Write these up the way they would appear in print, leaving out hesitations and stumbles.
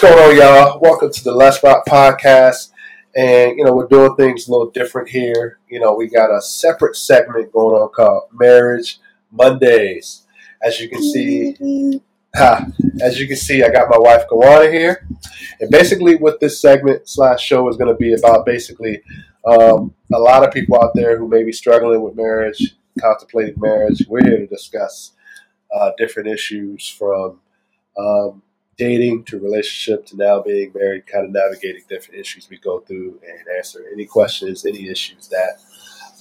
What's going on, y'all? Welcome to the Let's Rap Podcast. And, we're doing things a little different here. We got a separate segment going on called Marriage Mondays. As you can see, I got my wife Kawana here. And basically what this segment / show is going to be about, a lot of people out there who may be struggling with marriage, contemplating marriage. We're here to discuss different issues from dating to relationship to now being married, kind of navigating different issues we go through and answer any questions, any issues that,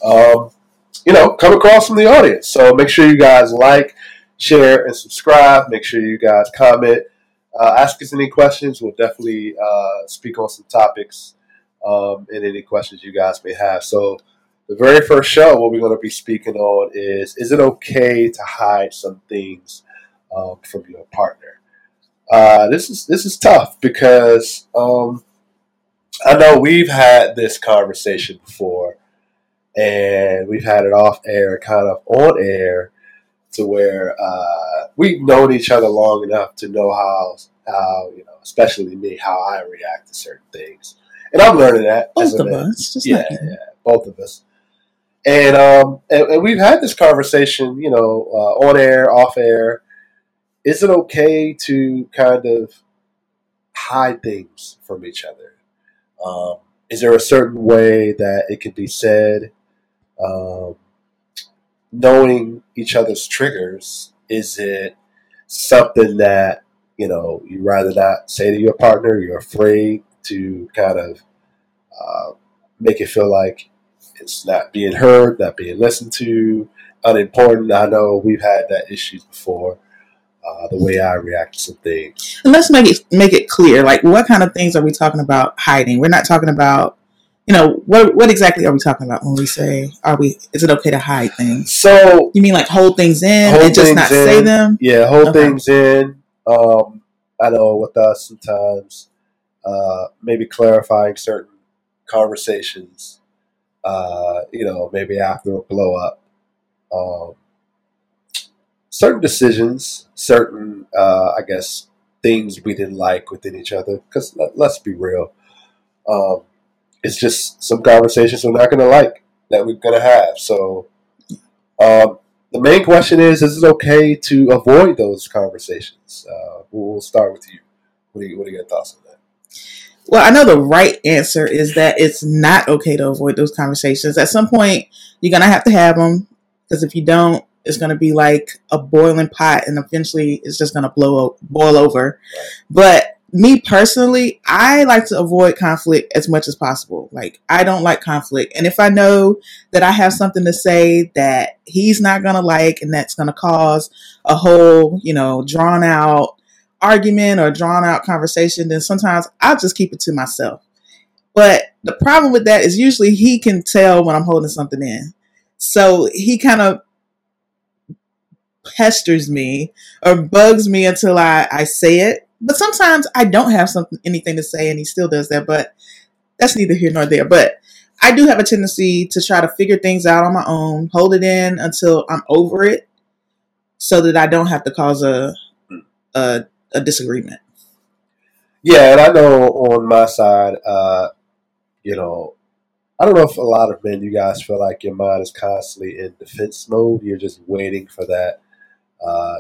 come across from the audience. So make sure you guys like, share, and subscribe. Make sure you guys comment. Ask us any questions. We'll definitely speak on some topics and any questions you guys may have. So the very first show, what we're going to be speaking on is it okay to hide some things from your partner? This is tough because I know we've had this conversation before, and we've had it off air, kind of on air, to where we've known each other long enough to know how especially me, how I react to certain things, and I'm learning that both of us, and we've had this conversation, on air, off air. Is it okay to kind of hide things from each other? Is there a certain way that it can be said? Knowing each other's triggers, is it something that, you'd rather not say to your partner? You're afraid to kind of make it feel like it's not being heard, not being listened to, unimportant. I know we've had that issues before. The way I react to some things. And let's make it clear, like, what kind of things are we talking about hiding? We're not talking about, what exactly are we talking about when we say, is it okay to hide things? So you mean like hold things in and just not say them? Yeah, hold things in. I know with us sometimes, maybe clarifying certain conversations, maybe after a blow up, certain decisions, certain, things we didn't like within each other. Because let's be real. It's just some conversations we're not going to like that we're going to have. So the main question is it okay to avoid those conversations? We'll start with you. What are your thoughts on that? Well, I know the right answer is that it's not okay to avoid those conversations. At some point, you're going to have them. Because if you don't, it's going to be like a boiling pot, and eventually it's just going to boil over. Right. But me personally, I like to avoid conflict as much as possible. Like, I don't like conflict. And if I know that I have something to say that he's not going to like, and that's going to cause a whole, drawn out argument or drawn out conversation, then sometimes I'll just keep it to myself. But the problem with that is usually he can tell when I'm holding something in. So he kind of pesters me or bugs me until I say it. But sometimes I don't have anything to say, and he still does that, but that's neither here nor there. But I do have a tendency to try to figure things out on my own, hold it in until I'm over it, so that I don't have to cause a disagreement. Yeah, and I know on my side, I don't know if a lot of men, you guys feel like your mind is constantly in defense mode. You're just waiting for that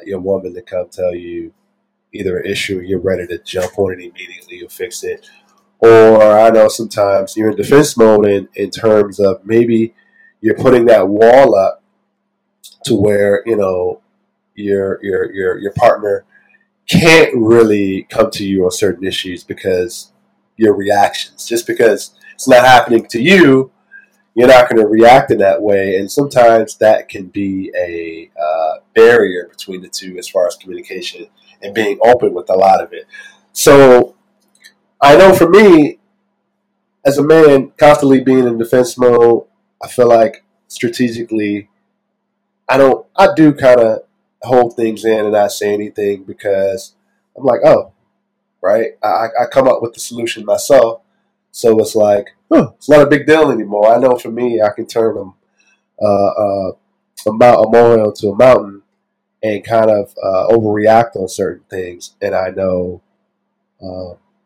your woman to come tell you either an issue, you're ready to jump on it immediately, you'll fix it. Or I know sometimes you're in defense mode in terms of maybe you're putting that wall up to where, your partner can't really come to you on certain issues because your reactions, just because it's not happening to you, you're not going to react in that way. And sometimes that can be a barrier between the two as far as communication and being open with a lot of it. So I know for me, as a man, constantly being in defense mode, I feel like strategically, I do kind of hold things in and not say anything because I'm like, oh, right. I come up with the solution myself. So it's like, it's not a big deal anymore. I know for me, I can turn a molehill to a mountain and kind of overreact on certain things. And I know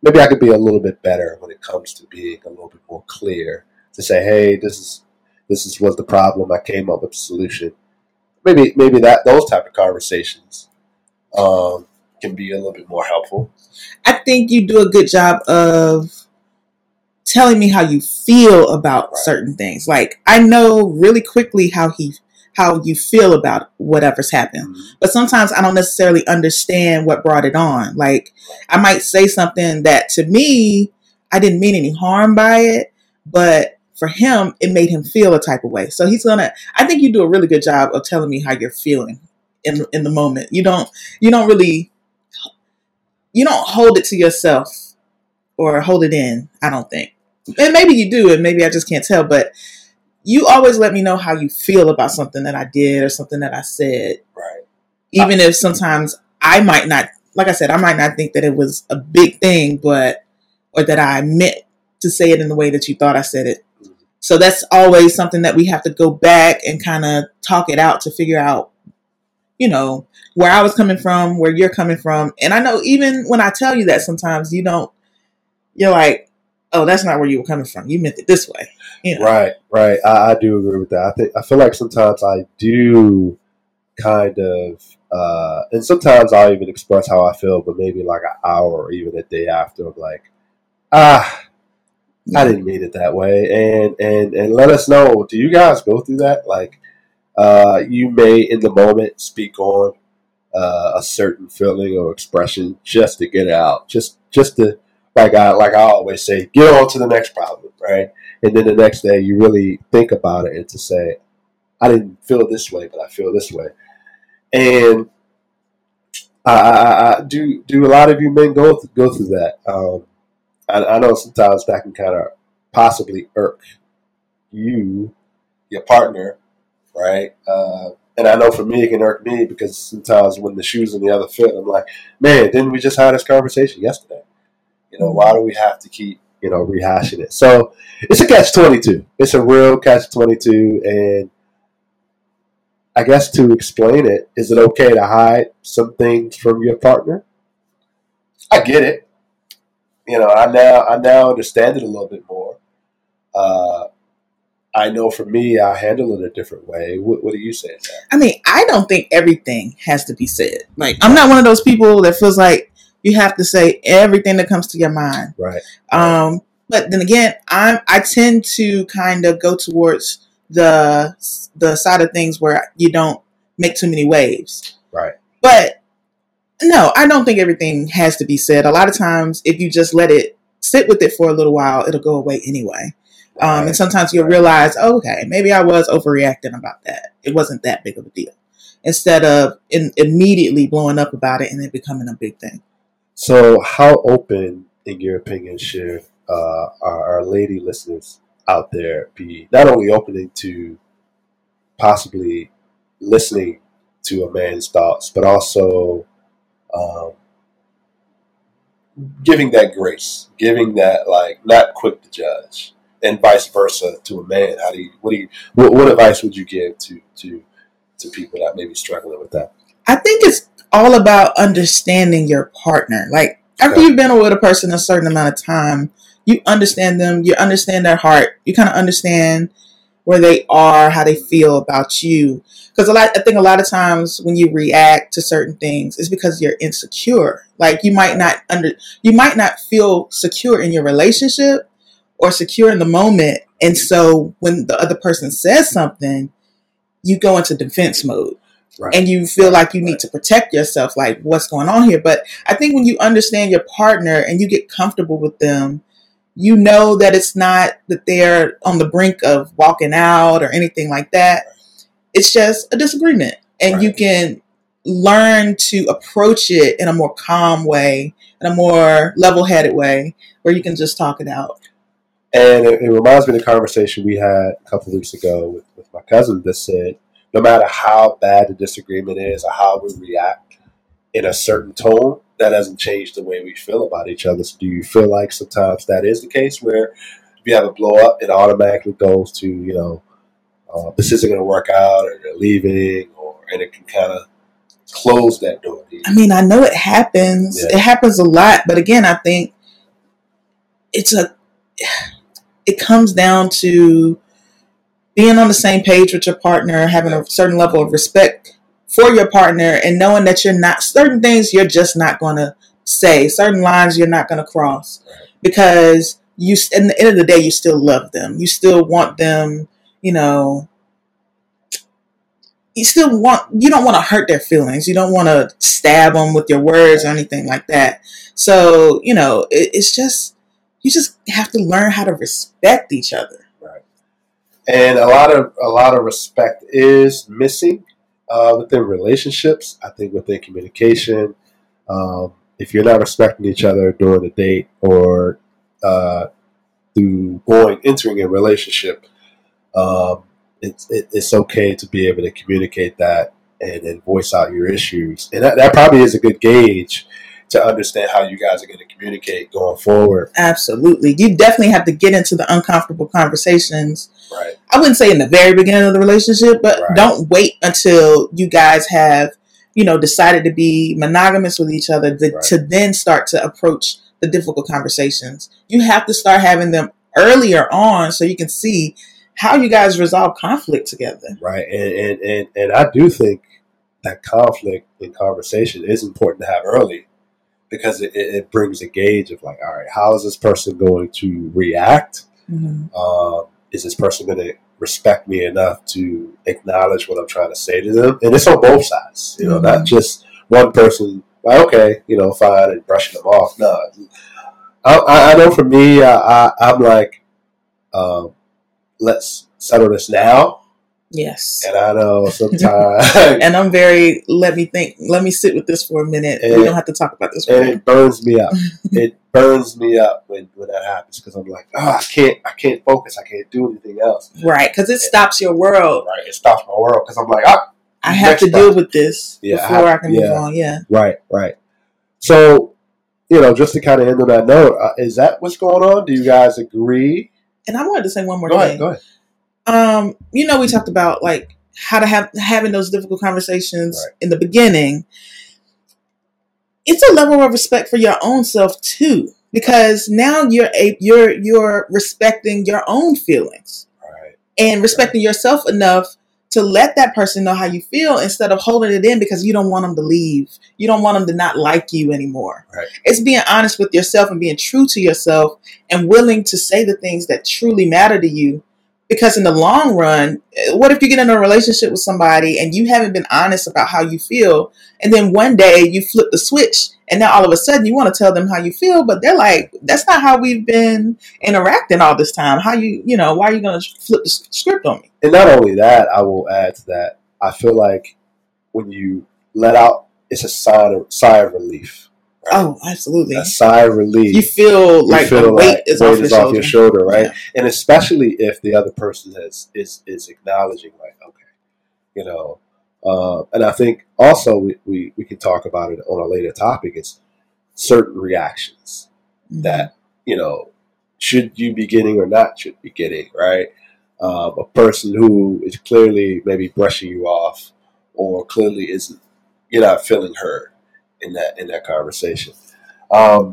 maybe I could be a little bit better when it comes to being a little bit more clear to say, hey, this was the problem. I came up with a solution. Maybe that those type of conversations can be a little bit more helpful. I think you do a good job of telling me how you feel about certain things. Like, I know really quickly how you feel about whatever's happened. Mm-hmm. But sometimes I don't necessarily understand what brought it on. Like, I might say something that to me, I didn't mean any harm by it, but for him, it made him feel a type of way. So I think you do a really good job of telling me how you're feeling in the moment. You don't hold it to yourself or hold it in, I don't think. And maybe you do, and maybe I just can't tell, but you always let me know how you feel about something that I did or something that I said. Right. Even if sometimes I might not, like I said, I might not think that it was a big thing, or that I meant to say it in the way that you thought I said it. Mm-hmm. So that's always something that we have to go back and kind of talk it out to figure out, where I was coming from, where you're coming from. And I know even when I tell you that sometimes you're like, oh, that's not where you were coming from. You meant it this way. Right. I do agree with that. I feel like sometimes I do kind of, and sometimes I'll even express how I feel, but maybe like an hour or even a day after, I'm like, I didn't mean it that way. And let us know, do you guys go through that? Like, you may in the moment speak on a certain feeling or expression just to get it out, just to, Like I always say, get on to the next problem, right? And then the next day you really think about it and to say, I didn't feel this way, but I feel this way. And I do a lot of you men go through that? I know sometimes that can kind of possibly irk you, your partner, right? And I know for me, it can irk me because sometimes when the shoe's on the other foot, I'm like, man, didn't we just have this conversation yesterday? Why do we have to keep, rehashing it? So it's a catch-22. It's a real catch-22. And I guess to explain it, is it okay to hide some things from your partner? I get it. I now understand it a little bit more. I know for me, I handle it a different way. What do you say to that? I mean, I don't think everything has to be said. Like, I'm not one of those people that feels like you have to say everything that comes to your mind. Right. But then again, I tend to kind of go towards the side of things where you don't make too many waves. Right. But no, I don't think everything has to be said. A lot of times, if you just let it sit with it for a little while, it'll go away anyway. Right. And sometimes you'll realize, okay, maybe I was overreacting about that. It wasn't that big of a deal. Instead of immediately blowing up about it and it becoming a big thing. So how open, in your opinion, should our lady listeners out there be not only opening to possibly listening to a man's thoughts, but also giving that grace, giving that, like, not quick to judge, and vice versa to a man? What advice would you give to people that may be struggling with that? I think it's all about understanding your partner. Like, after you've been with a person a certain amount of time, you understand them, you understand their heart, you kind of understand where they are, how they feel about you. Because I think a lot of times when you react to certain things, it's because you're insecure. Like, you might not feel secure in your relationship or secure in the moment. And so when the other person says something, you go into defense mode. Right. And you feel like you need to protect yourself, like, what's going on here? But I think when you understand your partner and you get comfortable with them, you know that it's not that they're on the brink of walking out or anything like that. It's just a disagreement. And you can learn to approach it in a more calm way, in a more level-headed way, where you can just talk it out. And it reminds me of the conversation we had a couple of weeks ago with my cousin that said, no matter how bad the disagreement is or how we react in a certain tone, that doesn't change the way we feel about each other. So do you feel like sometimes that is the case where if you have a blow up, it automatically goes to, this isn't going to work out, or you're leaving, and it can kind of close that door? I mean, I know it happens. Yeah. It happens a lot. But again, I think it comes down to being on the same page with your partner, having a certain level of respect for your partner, and knowing that you're not, certain things you're just not going to say, certain lines you're not going to cross, because you, at the end of the day, you still love them. You still want them, you don't want to hurt their feelings. You don't want to stab them with your words or anything like that. So, it's just, you just have to learn how to respect each other. Right. And a lot of respect is missing within relationships. I think within communication, if you're not respecting each other during a date or through entering a relationship, it's okay to be able to communicate that and voice out your issues. And that probably is a good gauge to understand how you guys are going to communicate going forward. Absolutely. You definitely have to get into the uncomfortable conversations. Right. I wouldn't say in the very beginning of the relationship, but Don't wait until you guys have, decided to be monogamous with each other to then start to approach the difficult conversations. You have to start having them earlier on so you can see how you guys resolve conflict together. Right. And I do think that conflict and conversation is important to have early, because it brings a gauge of all right, how is this person going to react? Mm-hmm. Is this person going to respect me enough to acknowledge what I'm trying to say to them? And it's on both sides, mm-hmm. not just one person, okay, fine, and brushing them off. No, I know for me, I'm let's settle this now. Yes. And I know sometimes. And I'm very, let me sit with this for a minute. And we don't have to talk about this for a minute. It burns me up. It burns me up when that happens, because I'm I can't focus. I can't do anything else. Right. Because it stops your world. Right. It stops my world, because I'm I have to deal with this before I can move on. Yeah. Right. Right. So, just to kind of end on that note, is that what's going on? Do you guys agree? And I wanted to say one more thing. Go ahead. We talked about how to having those difficult conversations in the beginning. It's a level of respect for your own self too, because now you're respecting your own feelings and respecting yourself enough to let that person know how you feel, instead of holding it in because you don't want them to leave. You don't want them to not like you anymore. Right. It's being honest with yourself and being true to yourself and willing to say the things that truly matter to you. Because in the long run, what if you get in a relationship with somebody and you haven't been honest about how you feel, and then one day you flip the switch and now all of a sudden you want to tell them how you feel, but they're like, that's not how we've been interacting all this time. How why are you going to flip the script on me? And not only that, I will add to that, I feel like when you let out, it's a sigh of relief. Right. Oh, absolutely. A sigh of relief. You feel the weight is off your shoulder, right? Yeah. And especially if the other person is acknowledging, okay. And I think also we can talk about it on a later topic. It's certain reactions that, should you be getting or not should be getting, right? A person who is clearly maybe brushing you off, or clearly isn't, you're not feeling heard in that conversation. Is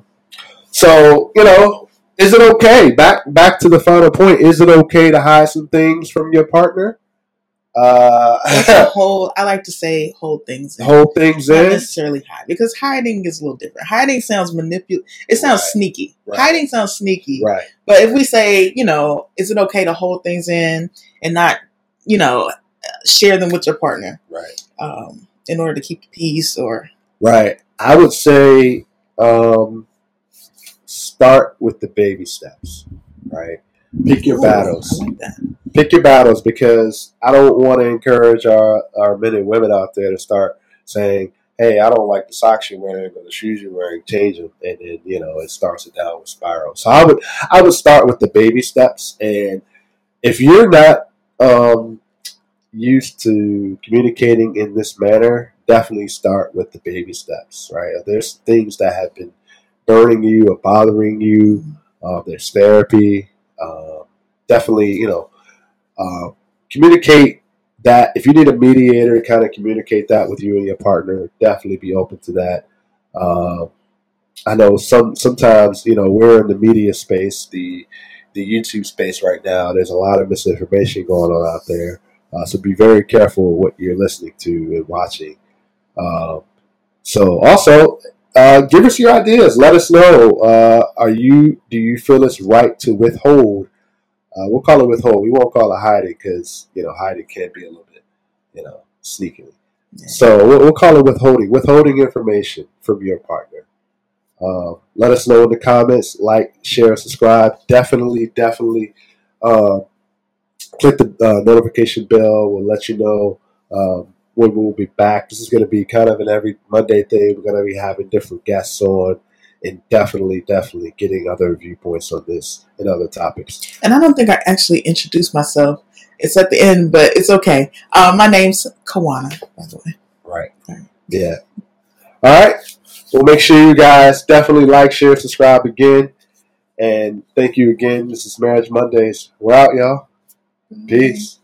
it okay? Back to the final point. Is it okay to hide some things from your partner? I like to say hold things in. Hold things in? Not necessarily hide, because hiding is a little different. Hiding sounds manipulative. It sounds sneaky. Right. Hiding sounds sneaky. Right. But if we say, is it okay to hold things in and not, share them with your partner? Right. In order to keep the peace or... Right. I would say start with the baby steps, right? Pick your battles. I like that. Pick your battles, because I don't want to encourage our men and women out there to start saying, hey, I don't like the socks you're wearing or the shoes you're wearing, change them. And then, it starts a downward spiral. So I would start with the baby steps. And if you're not used to communicating in this manner, definitely start with the baby steps, right? There's things that have been burning you or bothering you. There's therapy. Definitely, communicate that. If you need a mediator to kind of communicate that with you and your partner, definitely be open to that. I know sometimes, you know, we're in the media space, the YouTube space right now. There's a lot of misinformation going on out there. So be very careful what you're listening to and watching. So also, give us your ideas. Let us know. Do you feel it's right to withhold? We'll call it withhold. We won't call it hiding because, you know, hiding can be a little bit, you know, sneaky. Yeah. So we'll call it withholding. Withholding information from your partner. Let us know in the comments. Like, share, subscribe. Definitely. Click the notification bell. We'll let you know when we'll be back. This is going to be kind of an every Monday thing. We're going to be having different guests on and definitely getting other viewpoints on this and other topics. And I don't think I actually introduced myself. It's at the end, but it's okay. My name's Kawana, by the way. Right. Yeah. All right. Well, make sure you guys definitely like, share, subscribe again. And thank you again. This is Marriage Mondays. We're out, y'all. Peace.